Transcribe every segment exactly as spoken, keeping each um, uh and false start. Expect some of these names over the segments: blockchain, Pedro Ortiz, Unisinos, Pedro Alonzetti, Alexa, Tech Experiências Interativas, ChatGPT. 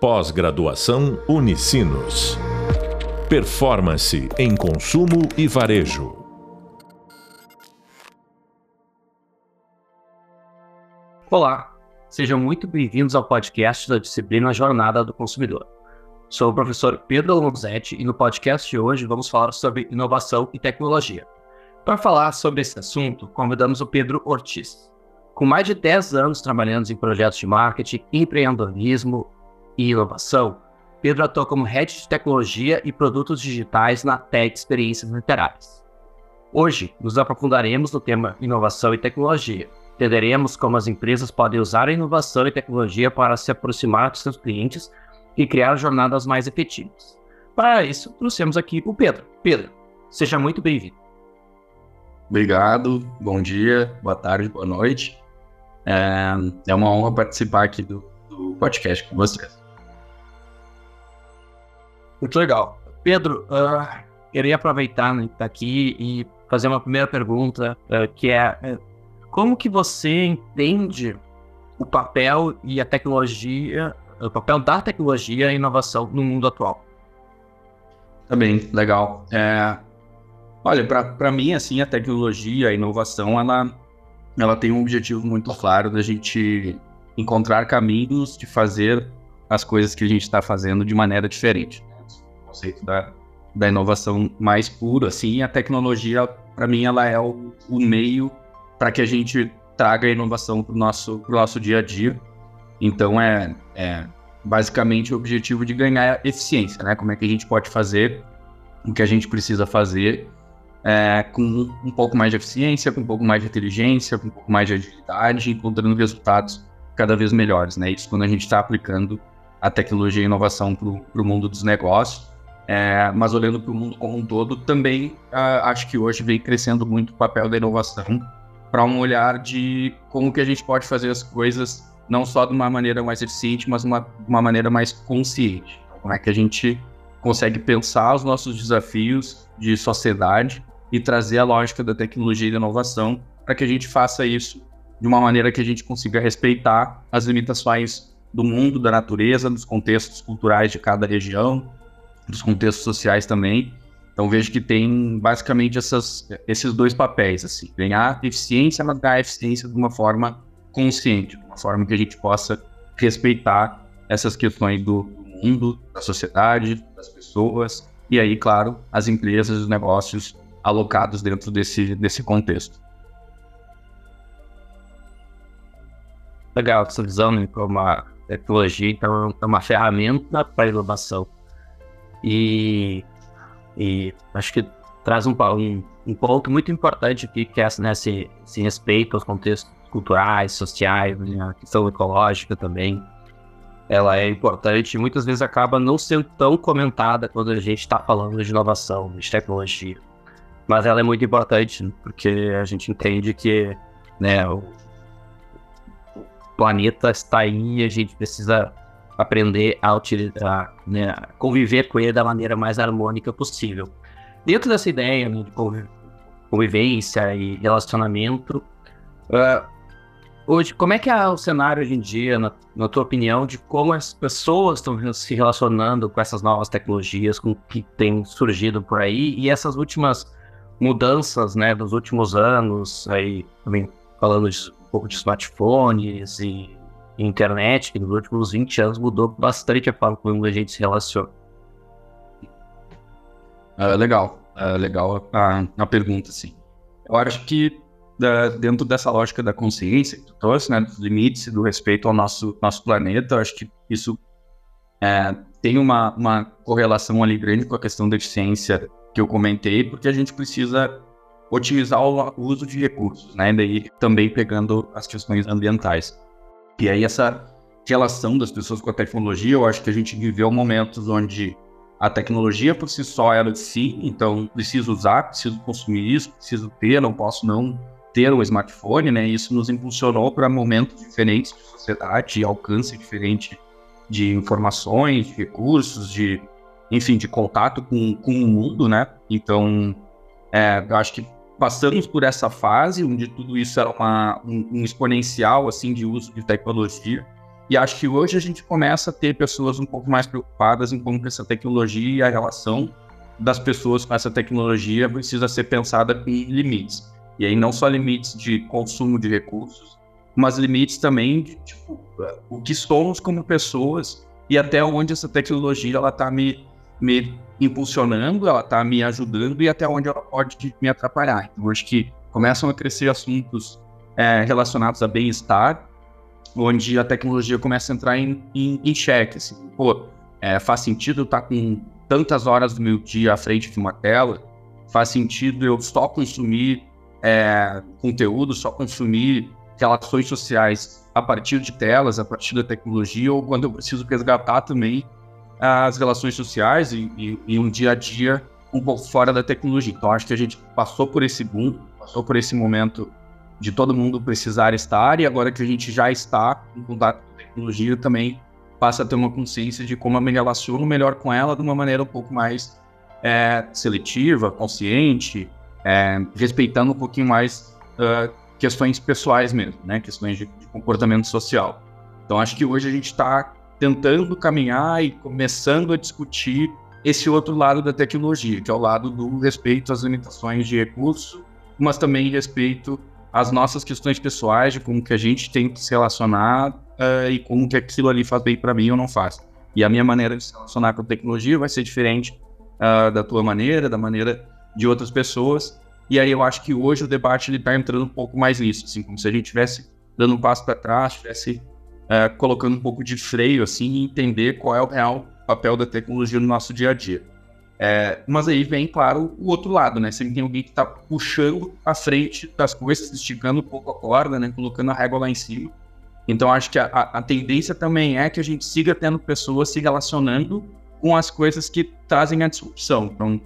Pós-graduação Unisinos. Performance em consumo e varejo. Olá, sejam muito bem-vindos ao podcast da disciplina Jornada do Consumidor. Sou o professor Pedro Alonzetti e no podcast de hoje vamos falar sobre inovação e tecnologia. Para falar sobre esse assunto, convidamos o Pedro Ortiz. Com mais de dez anos trabalhando em projetos de marketing, empreendedorismo e inovação, Pedro atua como Head de Tecnologia e Produtos Digitais na Tech Experiências Interativas. Hoje, nos aprofundaremos no tema inovação e tecnologia. Entenderemos como as empresas podem usar a inovação e tecnologia para se aproximar de seus clientes e criar jornadas mais efetivas. Para isso, trouxemos aqui o Pedro. Pedro, seja muito bem-vindo. Obrigado, bom dia, boa tarde, boa noite. É uma honra participar aqui do, do podcast com vocês. Muito legal. Pedro, uh, queria aproveitar né, estar aqui e fazer uma primeira pergunta, uh, que é uh, como que você entende o papel e a tecnologia, o papel da tecnologia e inovação no mundo atual? Tá bem, legal. É, olha, para mim, assim, a tecnologia, a inovação, ela, ela tem um objetivo muito claro da gente encontrar caminhos de fazer as coisas que a gente está fazendo de maneira diferente. O conceito da, da inovação mais pura, assim, a tecnologia, para mim, ela é o, o meio para que a gente traga a inovação para o nosso, pro nosso dia a dia. Então, é, é basicamente o objetivo de ganhar eficiência, né? Como é que a gente pode fazer o que a gente precisa fazer é, com um pouco mais de eficiência, com um pouco mais de inteligência, com um pouco mais de agilidade, encontrando resultados cada vez melhores, né? Isso quando a gente está aplicando a tecnologia e a inovação para o mundo dos negócios. É, mas olhando para o mundo como um todo, também uh, acho que hoje vem crescendo muito o papel da inovação para um olhar de como que a gente pode fazer as coisas não só de uma maneira mais eficiente, mas de uma, uma maneira mais consciente. Como é que a gente consegue pensar os nossos desafios de sociedade e trazer a lógica da tecnologia e da inovação para que a gente faça isso de uma maneira que a gente consiga respeitar as limitações do mundo, da natureza, dos contextos culturais de cada região, dos contextos sociais também. Então vejo que tem basicamente essas, esses dois papéis, assim, ganhar eficiência, mas ganhar eficiência de uma forma consciente, de uma forma que a gente possa respeitar essas questões do mundo, da sociedade, das pessoas e aí, claro, as empresas e os negócios alocados dentro desse, desse contexto. Legal, essa visão, né, como a tecnologia então, é uma ferramenta para inovação e, e acho que traz um, um, um ponto muito importante aqui, que é né, esse, esse respeito aos contextos culturais, sociais, né, a questão ecológica também, ela é importante e muitas vezes acaba não sendo tão comentada quando a gente está falando de inovação, de tecnologia, mas ela é muito importante, né, porque a gente entende que né, o planeta está aí e a gente precisa aprender a, utilizar, né, a conviver com ele da maneira mais harmônica possível. Dentro dessa ideia né, de convivência e relacionamento, uh, hoje, como é que é o cenário hoje em dia, na, na tua opinião, de como as pessoas estão se relacionando com essas novas tecnologias, com o que tem surgido por aí, e essas últimas mudanças né, dos últimos anos, aí também falando de um pouco de smartphones e internet, que nos últimos vinte anos mudou bastante a forma como a gente se relaciona. Uh, legal, uh, legal a, a pergunta, sim. Eu acho que uh, dentro dessa lógica da consciência que tu trouxe, né, dos limites e do respeito ao nosso, nosso planeta, eu acho que isso uh, tem uma, uma correlação ali grande com a questão da eficiência que eu comentei, porque a gente precisa otimizar o uso de recursos, né? E daí também pegando as questões ambientais. E aí essa relação das pessoas com a tecnologia, eu acho que a gente viveu momentos onde a tecnologia por si só era de si, então preciso usar, preciso consumir isso, preciso ter, não posso não ter um smartphone, né? Isso nos impulsionou para momentos diferentes de sociedade, alcance diferente de informações, de recursos, de, enfim, de contato com, com o mundo, né? Então, é, eu acho que passamos por essa fase onde tudo isso era uma, um, um exponencial assim, de uso de tecnologia E acho que hoje a gente começa a ter pessoas um pouco mais preocupadas em como que essa tecnologia e a relação das pessoas com essa tecnologia precisa ser pensada com limites. E aí não só limites de consumo de recursos, mas limites também de tipo, o que somos como pessoas e até onde essa tecnologia está me, me impulsionando, ela está me ajudando e até onde ela pode me atrapalhar. Então, acho que começam a crescer assuntos é, relacionados a bem-estar, onde a tecnologia começa a entrar em, em, em xeque, assim, pô, é, faz sentido eu estar com tantas horas do meu dia à frente de uma tela? Faz sentido eu só consumir é, conteúdo, só consumir relações sociais a partir de telas, a partir da tecnologia, ou quando eu preciso resgatar também as relações sociais e, e, e um dia a dia um pouco fora da tecnologia? Então, acho que a gente passou por esse boom, passou por esse momento de todo mundo precisar estar, e agora que a gente já está em contato com a tecnologia, também passa a ter uma consciência de como eu me relaciono melhor com ela de uma maneira um pouco mais é, seletiva, consciente, é, respeitando um pouquinho mais uh, questões pessoais mesmo, né? Questões de, de comportamento social. Então, acho que hoje a gente está tentando caminhar e começando a discutir esse outro lado da tecnologia, que é o lado do respeito às limitações de recurso, mas também respeito as nossas questões pessoais, de como que a gente tem que se relacionar uh, e como que aquilo ali faz bem para mim ou não faz. E a minha maneira de se relacionar com a tecnologia vai ser diferente uh, da tua maneira, da maneira de outras pessoas. E aí eu acho que hoje o debate está entrando um pouco mais nisso, assim, como se a gente estivesse dando um passo para trás, estivesse uh, colocando um pouco de freio, assim, e entender qual é o real papel da tecnologia no nosso dia a dia. É, mas aí vem, claro, o outro lado, né? Sempre tem alguém que está puxando a frente das coisas, esticando um pouco a corda, né? Colocando a régua lá em cima. Então, acho que a, a tendência também é que a gente siga tendo pessoas se relacionando com as coisas que trazem a disrupção. Então,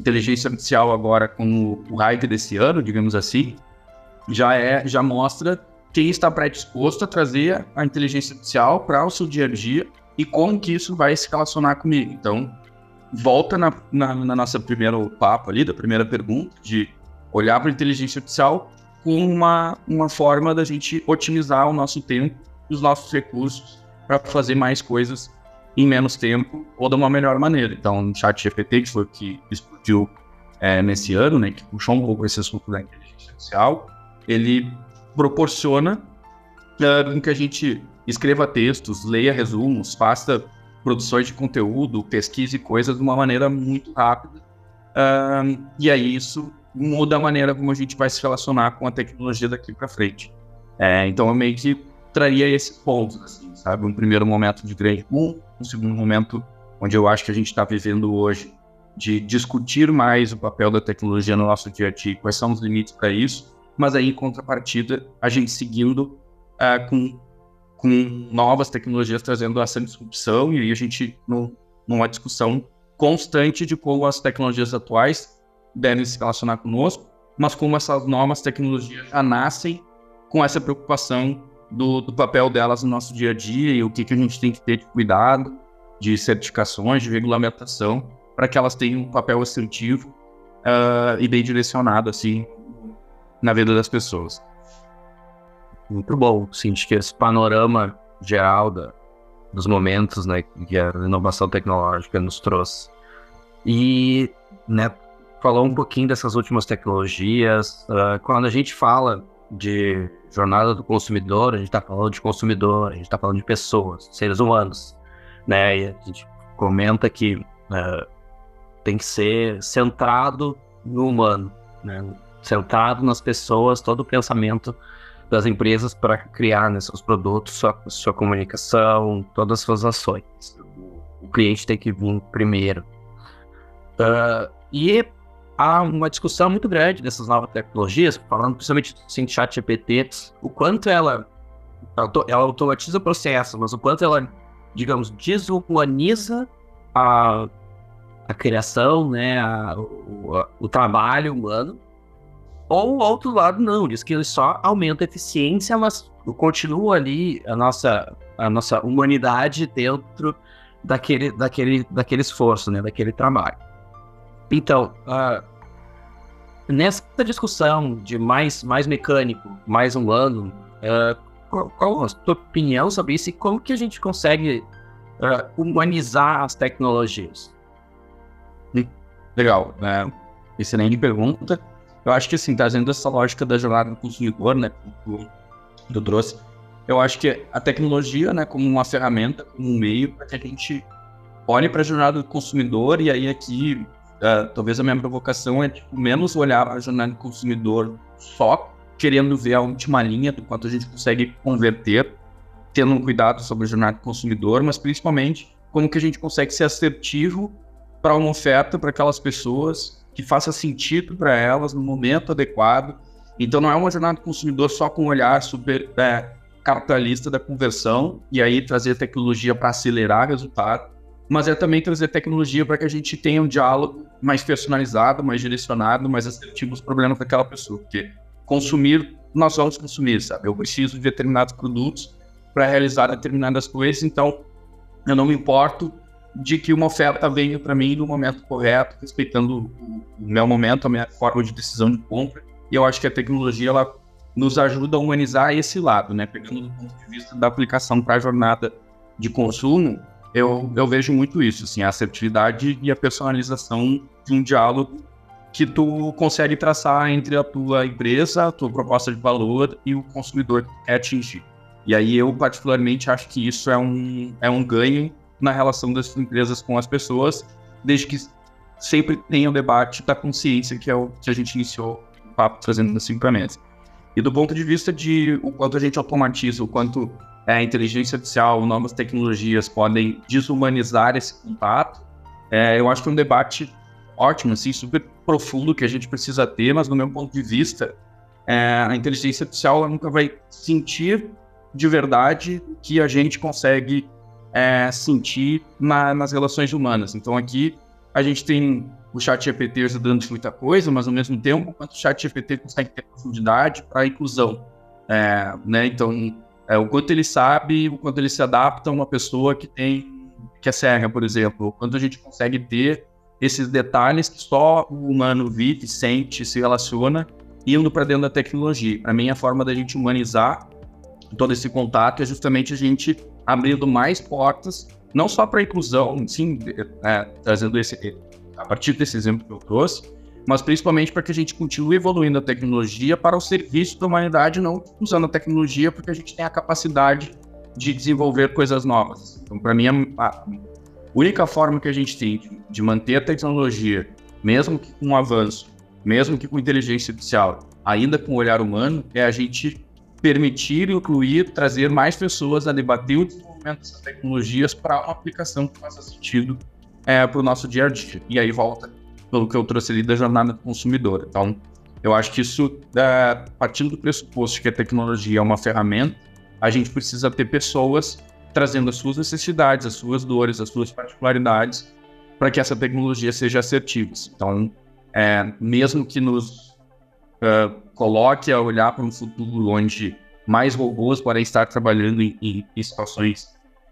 inteligência artificial agora, com o hype desse ano, digamos assim, já, é, já mostra quem está predisposto a trazer a inteligência artificial para o seu dia a dia e como que isso vai se relacionar comigo. Então, volta na, na, na nossa primeiro papo ali, da primeira pergunta, de olhar para a inteligência artificial como uma, uma forma da gente otimizar o nosso tempo e os nossos recursos para fazer mais coisas em menos tempo ou de uma melhor maneira. Então, o ChatGPT, que foi o que explodiu é, nesse ano, né, que puxou um pouco esse assunto da inteligência artificial, ele proporciona uh, que a gente escreva textos, leia resumos, faça produções de conteúdo, pesquisa e coisas de uma maneira muito rápida. Um, e aí isso muda a maneira como a gente vai se relacionar com a tecnologia daqui para frente. É, então eu meio que traria esses pontos, assim, sabe? Um primeiro momento de grande boom, um segundo momento onde eu acho que a gente está vivendo hoje de discutir mais o papel da tecnologia no nosso dia a dia, quais são os limites para isso, mas aí em contrapartida a gente seguindo uh, com com novas tecnologias trazendo essa disrupção, e aí a gente numa discussão constante de como as tecnologias atuais devem se relacionar conosco, mas como essas novas tecnologias já nascem com essa preocupação do, do papel delas no nosso dia a dia e o que, que a gente tem que ter de cuidado, de certificações, de regulamentação, para que elas tenham um papel assertivo uh, e bem direcionado assim, na vida das pessoas. Muito bom, sinto que esse panorama geral da, dos momentos, né, que a inovação tecnológica nos trouxe. E, né, falou um pouquinho dessas últimas tecnologias. Uh, quando a gente fala de jornada do consumidor, a gente está falando de consumidor, a gente está falando de pessoas, seres humanos, né, e a gente comenta que uh, tem que ser centrado no humano, né, centrado nas pessoas, todo o pensamento das empresas para criar, né, seus produtos, sua, sua comunicação, todas as suas ações. O cliente tem que vir primeiro. Uh, e há uma discussão muito grande dessas novas tecnologias, falando principalmente do ChatGPT, o quanto ela, ela automatiza o processo, mas o quanto ela, digamos, desumaniza a, a criação, né, a, o, a, o trabalho humano. Ou o outro lado não, diz que ele só aumenta a eficiência, mas continua ali a nossa, a nossa humanidade dentro daquele, daquele, daquele esforço, né, daquele trabalho. Então, uh, nessa discussão de mais, mais mecânico, mais humano, uh, qual, qual a tua opinião sobre isso e como que a gente consegue uh, humanizar as tecnologias? Legal, né? Excelente pergunta. Eu acho que, assim, trazendo essa lógica da jornada do consumidor, né, que eu trouxe, eu acho que a tecnologia, né, como uma ferramenta, como um meio para que a gente olhe para a jornada do consumidor, e aí aqui, uh, talvez a minha provocação é, tipo, menos olhar para a jornada do consumidor só querendo ver a última linha do quanto a gente consegue converter, tendo um cuidado sobre a jornada do consumidor, mas principalmente como que a gente consegue ser assertivo para uma oferta para aquelas pessoas que faça sentido para elas no momento adequado. Então, não é uma jornada do consumidor só com um olhar super é, capitalista da conversão e aí trazer tecnologia para acelerar o resultado, mas é também trazer tecnologia para que a gente tenha um diálogo mais personalizado, mais direcionado, mais assertivo aos problemas daquela pessoa. Porque consumir, nós vamos consumir, sabe? Eu preciso de determinados produtos para realizar determinadas coisas, então eu não me importo de que uma oferta venha para mim no momento correto, respeitando o meu momento, a minha forma de decisão de compra. E eu acho que a tecnologia, ela nos ajuda a humanizar esse lado, né? Pegando do ponto de vista da aplicação para a jornada de consumo, eu, eu vejo muito isso, assim, a assertividade e a personalização de um diálogo que tu consegue traçar entre a tua empresa, a tua proposta de valor e o consumidor que tu quer atingir. E aí eu particularmente acho que isso é um, é um ganho na relação das empresas com as pessoas, desde que sempre tenha o debate da consciência, que é o que a gente iniciou o papo trazendo assim para a mesa. E do ponto de vista de o quanto a gente automatiza, o quanto é, a inteligência artificial, novas tecnologias podem desumanizar esse contato, é, eu acho que é um debate ótimo, assim, super profundo que a gente precisa ter, mas do meu ponto de vista, é, a inteligência artificial ela nunca vai sentir de verdade que a gente consegue É, sentir na, nas relações humanas. Então aqui a gente tem o ChatGPT ajudando muita coisa, mas ao mesmo tempo, quanto o ChatGPT consegue ter profundidade para a inclusão, é, né? Então é, o quanto ele sabe, o quanto ele se adapta a uma pessoa que tem que é cega, por exemplo, o quanto a gente consegue ter esses detalhes que só o humano vive, sente, se relaciona, indo para dentro da tecnologia. Para mim, a forma da gente humanizar todo esse contato é justamente a gente abrindo mais portas, não só para a inclusão, sim, é, trazendo esse, a partir desse exemplo que eu trouxe, mas principalmente para que a gente continue evoluindo a tecnologia para o serviço da humanidade, não usando a tecnologia porque a gente tem a capacidade de desenvolver coisas novas. Então, para mim, a única forma que a gente tem de manter a tecnologia, mesmo que com um avanço, mesmo que com inteligência artificial, ainda com o olhar humano, é a gente permitir, incluir, trazer mais pessoas a debater o desenvolvimento dessas tecnologias para uma aplicação que faça sentido é, para o nosso dia a dia. E aí volta pelo que eu trouxe ali da jornada do consumidor. Então, eu acho que isso, é, partindo do pressuposto que a tecnologia é uma ferramenta, a gente precisa ter pessoas trazendo as suas necessidades, as suas dores, as suas particularidades, para que essa tecnologia seja assertiva. Então, é, mesmo que nos Uh, coloque a olhar para um futuro onde mais robôs podem estar trabalhando em, em, em situações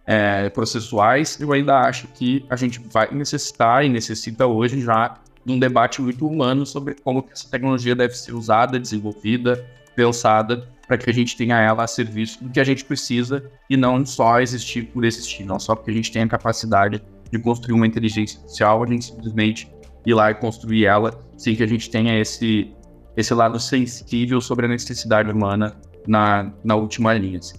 é, processuais, eu ainda acho que a gente vai necessitar e necessita hoje já de um debate muito humano sobre como essa tecnologia deve ser usada, desenvolvida, pensada, para que a gente tenha ela a serviço do que a gente precisa e não só existir por existir, não só porque a gente tem a capacidade de construir uma inteligência artificial, a gente simplesmente ir lá e construir ela sem que a gente tenha esse... esse lado sensível sobre a necessidade humana na, na última linha. Assim.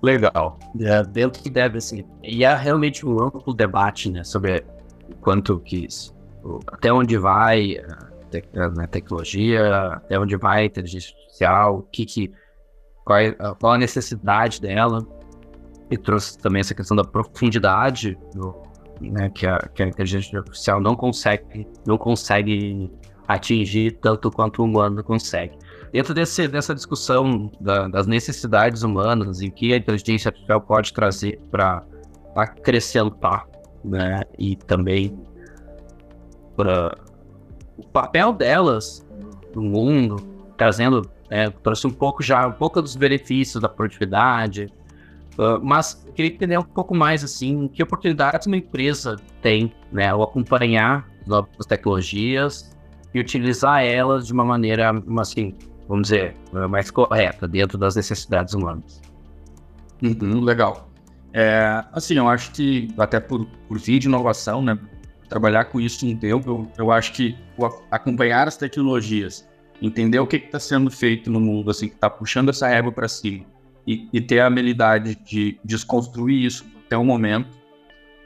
Legal. É, dentro que deve, assim, e há realmente um amplo debate, né, sobre o quanto que isso, até onde vai a, a, a tecnologia, até onde vai a inteligência artificial, o que que, qual, é, qual a necessidade dela, e trouxe também essa questão da profundidade do Né, que, a, que a inteligência artificial não consegue, não consegue atingir tanto quanto o humano consegue. Dentro desse, dessa discussão da, das necessidades humanas e que a inteligência artificial pode trazer para acrescentar, né, e também para o papel delas no mundo, trazendo, é, trouxe um pouco já, um pouco dos benefícios da produtividade. Uh, mas eu queria entender um pouco mais, assim, que oportunidades uma empresa tem, né, ao acompanhar novas tecnologias e utilizar elas de uma maneira, assim, vamos dizer, mais correta dentro das necessidades humanas. Uhum, legal. É, assim, eu acho que até por, por vídeo de inovação, né, trabalhar com isso um tempo, eu, eu acho que acompanhar as tecnologias, entender o que está sendo feito no mundo, assim, que está puxando essa régua para cima, e, e ter a habilidade de desconstruir isso até o momento,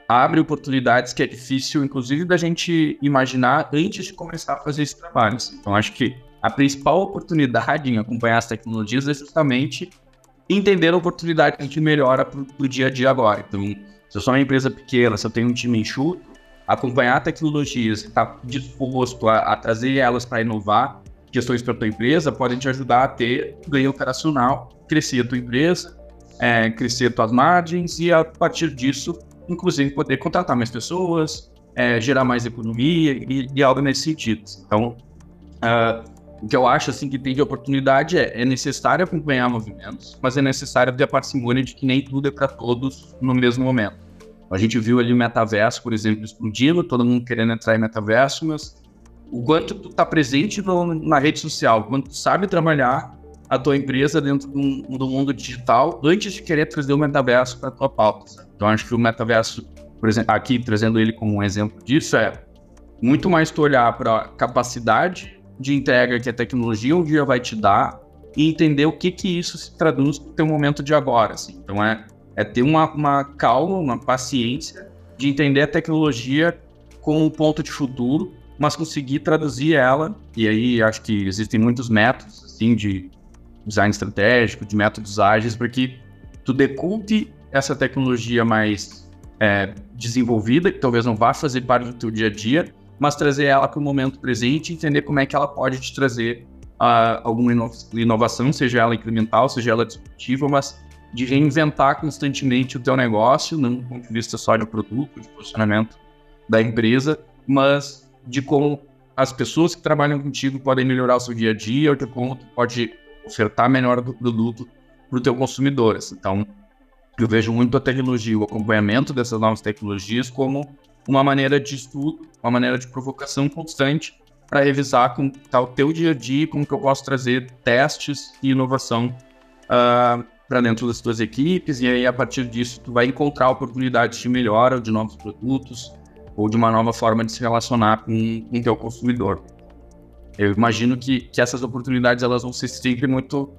abre oportunidades que é difícil, inclusive, da gente imaginar antes de começar a fazer esse trabalho. Então, acho que a principal oportunidade em acompanhar as tecnologias é justamente entender a oportunidade que a gente melhora para o dia a dia agora. Então, se eu sou uma empresa pequena, se eu tenho um time enxuto, acompanhar tecnologias, estar disposto a, a trazer elas para inovar questões para a tua empresa, podem te ajudar a ter ganho operacional, crescer a tua empresa, é, crescer tuas margens e, a partir disso, inclusive, poder contratar mais pessoas, é, gerar mais economia e, e algo nesse sentido. Então, uh, o que eu acho assim, que tem de oportunidade é, é necessário acompanhar movimentos, mas é necessário ter a parcimônia de que nem tudo é para todos no mesmo momento. A gente viu ali o metaverso, por exemplo, explodindo, todo mundo querendo entrar em metaverso, mas o quanto tu tá presente no, na rede social, o quanto tu sabe trabalhar a tua empresa dentro do, do mundo digital, antes de querer trazer o metaverso para tua pauta, sabe? Então, acho que o metaverso, por exemplo, aqui trazendo ele como um exemplo disso, é muito mais tu olhar para a capacidade de entrega que a tecnologia um dia vai te dar e entender o que que isso se traduz no teu momento de agora, assim. Então, é, é ter uma, uma calma, uma paciência de entender a tecnologia como um ponto de futuro, mas conseguir traduzir ela. E aí, acho que existem muitos métodos, assim, de design estratégico, de métodos ágeis, para que tu deculte essa tecnologia mais é, desenvolvida, que talvez não vá fazer parte do teu dia a dia, mas trazer ela para o momento presente e entender como é que ela pode te trazer uh, alguma inovação, seja ela incremental, seja ela disruptiva, mas de reinventar constantemente o teu negócio, não do ponto de vista só de produto, de posicionamento da empresa, mas de como as pessoas que trabalham contigo podem melhorar o seu dia a dia, ou de como tu pode ofertar melhor do produto para o teu consumidor. Então, eu vejo muito a tecnologia, o acompanhamento dessas novas tecnologias como uma maneira de estudo, uma maneira de provocação constante para revisar como está o teu dia a dia, como que eu posso trazer testes e inovação uh, para dentro das tuas equipes, e aí a partir disso tu vai encontrar oportunidades de melhora, de novos produtos ou de uma nova forma de se relacionar com o teu consumidor. Eu imagino que, que essas oportunidades elas vão ser sempre muito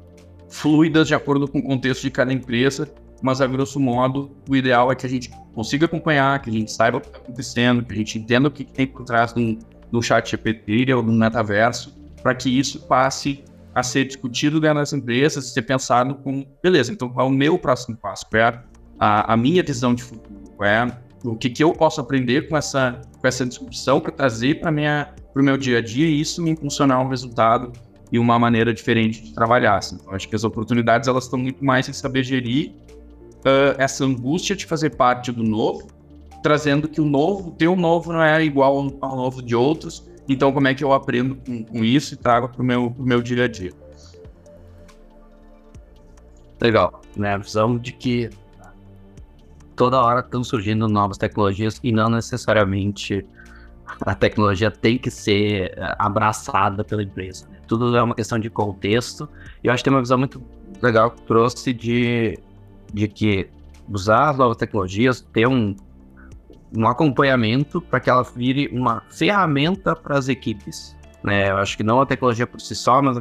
fluidas de acordo com o contexto de cada empresa, mas a grosso modo o ideal é que a gente consiga acompanhar, que a gente saiba o que está acontecendo, que a gente entenda o que tem por trás do, do ChatGPT ou do metaverso, para que isso passe a ser discutido dentro das empresas, ser pensado como, beleza, então qual é o meu próximo passo, qual é a, a minha visão de futuro, qual é o que, que eu posso aprender com essa, com essa discussão para trazer para minha para o meu dia a dia e isso me impulsionar um resultado e uma maneira diferente de trabalhar. Assim. Então, acho que as oportunidades elas estão muito mais em saber gerir uh, essa angústia de fazer parte do novo, trazendo que o novo, o teu novo não é igual ao, ao novo de outros, então como é que eu aprendo com, com isso e trago para o meu, pro meu dia a dia. Legal, né? A visão de que toda hora estão surgindo novas tecnologias e não necessariamente a tecnologia tem que ser abraçada pela empresa, né? Tudo é uma questão de contexto. E eu acho que tem uma visão muito legal que trouxe de, de que usar as novas tecnologias, ter um, um acompanhamento para que ela vire uma ferramenta para as equipes, né? Eu acho que não a tecnologia por si só, mas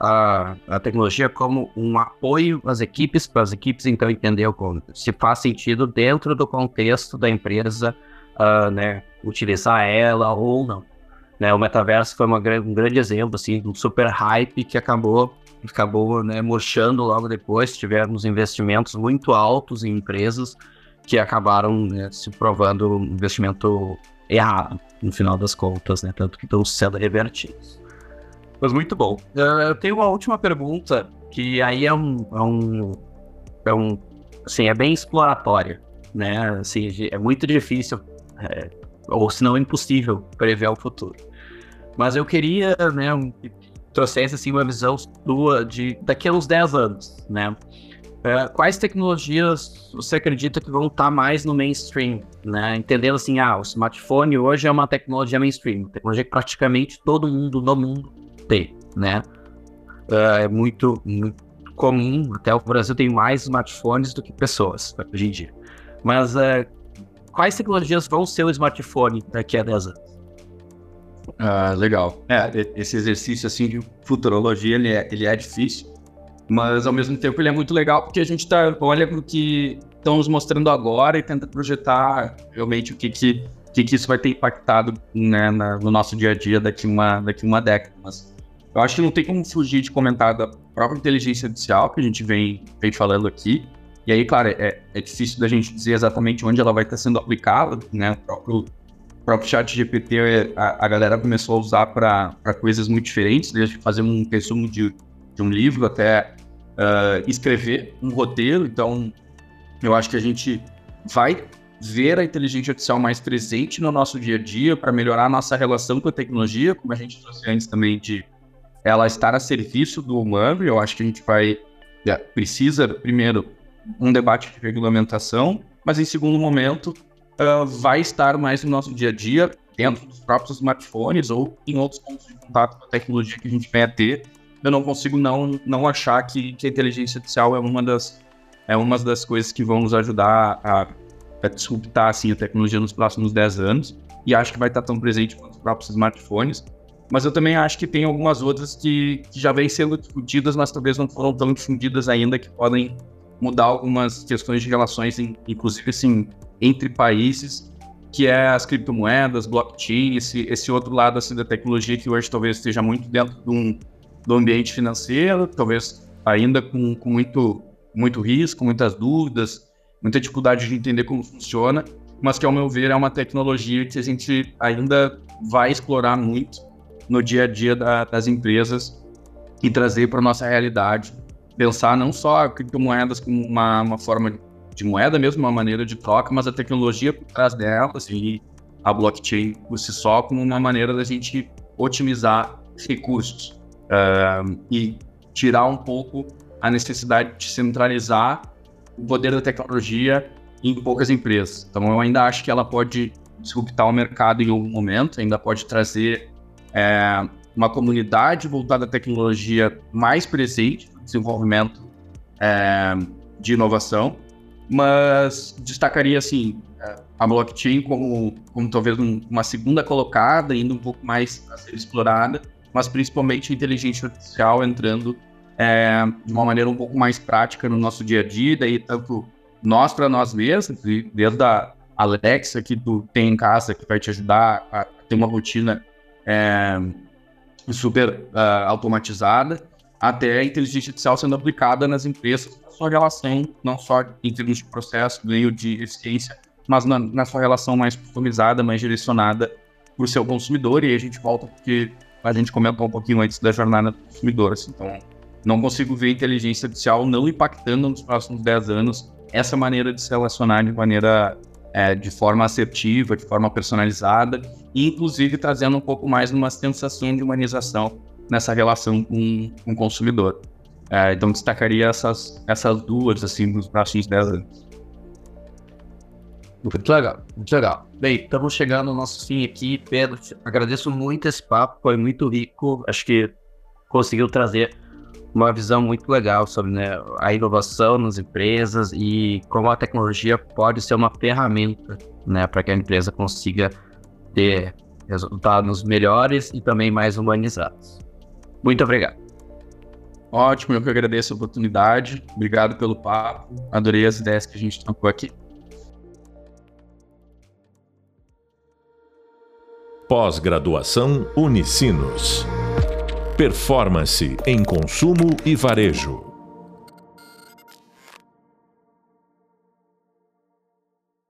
a, a tecnologia como um apoio às equipes, para as equipes então entender como se faz sentido dentro do contexto da empresa, Uh, né, utilizar ela ou não, né? O metaverso foi uma, um grande exemplo, assim, um super hype que acabou, acabou né, murchando logo depois. Tivemos investimentos muito altos em empresas que acabaram né, se provando um investimento errado, no final das contas, né? Tanto que estão sendo revertidos. Mas muito bom. Eu tenho uma última pergunta, que aí é um... É um, é um assim, é bem exploratória, né? Assim, é muito difícil... É, ou se não é impossível prever o futuro. Mas eu queria, né, que trouxesse assim, uma visão sua de daqui a uns dez anos, né? É, quais tecnologias você acredita que vão estar mais no mainstream, né? Entendendo assim, ah, o smartphone hoje é uma tecnologia mainstream, tecnologia que praticamente todo mundo no mundo tem, né? uh, é muito, muito comum. Até o Brasil tem mais smartphones do que pessoas, né, hoje em dia. Mas uh, quais tecnologias vão ser o smartphone daqui a dez anos? Ah, legal. É, esse exercício assim de futurologia, ele é, ele é difícil, mas ao mesmo tempo ele é muito legal, porque a gente tá, olha para o que estão nos mostrando agora e tenta projetar realmente o que, que, que, que isso vai ter impactado, né, na, no nosso dia a dia daqui uma, daqui uma década. Mas eu acho que não tem como fugir de comentar da própria inteligência artificial que a gente vem, vem falando aqui. E aí, claro, é, é difícil da gente dizer exatamente onde ela vai estar sendo aplicada, né? O próprio, próprio ChatGPT, a, a galera começou a usar para coisas muito diferentes, desde fazer um resumo de, de um livro até uh, escrever um roteiro. Então, eu acho que a gente vai ver a inteligência artificial mais presente no nosso dia a dia para melhorar a nossa relação com a tecnologia, como a gente trouxe antes também, de ela estar a serviço do humano. Eu acho que a gente vai yeah, precisa, primeiro, um debate de regulamentação, mas em segundo momento uh, vai estar mais no nosso dia a dia, dentro dos próprios smartphones ou em outros pontos de contato com a tecnologia que a gente vem a ter. Eu não consigo não, não achar que, que a inteligência artificial é uma das, é uma das coisas que vão nos ajudar a, a disruptar assim, a tecnologia nos próximos dez anos, e acho que vai estar tão presente quanto os próprios smartphones. Mas eu também acho que tem algumas outras que, que já vêm sendo discutidas, mas talvez não foram tão difundidas ainda, que podem mudar algumas questões de relações, inclusive assim, entre países, que é as criptomoedas, blockchain, esse, esse outro lado assim, da tecnologia que hoje talvez esteja muito dentro de um, do ambiente financeiro, talvez ainda com, com muito, muito risco, muitas dúvidas, muita dificuldade de entender como funciona, mas que, ao meu ver, é uma tecnologia que a gente ainda vai explorar muito no dia a dia da, das empresas e trazer para a nossa realidade. Pensar não só a criptomoedas como uma, uma forma de moeda mesmo, uma maneira de troca, mas a tecnologia por trás delas e a blockchain por si só como uma maneira da gente otimizar recursos uh, e tirar um pouco a necessidade de centralizar o poder da tecnologia em poucas empresas. Então eu ainda acho que ela pode disruptar o mercado em algum momento, ainda pode trazer uh, uma comunidade voltada à tecnologia mais presente, desenvolvimento é, de inovação, mas destacaria assim a blockchain como, como talvez um, uma segunda colocada, ainda um pouco mais a ser explorada, mas principalmente a inteligência artificial entrando é, de uma maneira um pouco mais prática no nosso dia a dia, daí tanto nós para nós mesmos, desde a Alexa que tu tem em casa, que vai te ajudar a ter uma rotina é, super uh, automatizada, até a inteligência artificial sendo aplicada nas empresas, na sua relação, não só em termos de processo, ganho de eficiência, mas na, na sua relação mais customizada, mais direcionada para o seu consumidor. E aí a gente volta porque a gente comentou um pouquinho antes da jornada do consumidor. Assim, então, não consigo ver a inteligência artificial não impactando nos próximos dez anos essa maneira de se relacionar de maneira, é, de forma assertiva, de forma personalizada, e inclusive trazendo um pouco mais uma sensação de humanização nessa relação com, com o consumidor. É, então, destacaria essas, essas duas, assim, nos próximos dez anos. Muito legal, muito legal. Bem, estamos chegando ao nosso fim aqui. Pedro, agradeço muito esse papo, foi muito rico. Acho que conseguiu trazer uma visão muito legal sobre, né, a inovação nas empresas e como a tecnologia pode ser uma ferramenta, né, para que a empresa consiga ter resultados melhores e também mais humanizados. Muito obrigado. Ótimo, eu que agradeço a oportunidade. Obrigado pelo papo. Adorei as ideias que a gente trocou aqui. Pós-graduação Unisinos. Performance em consumo e varejo.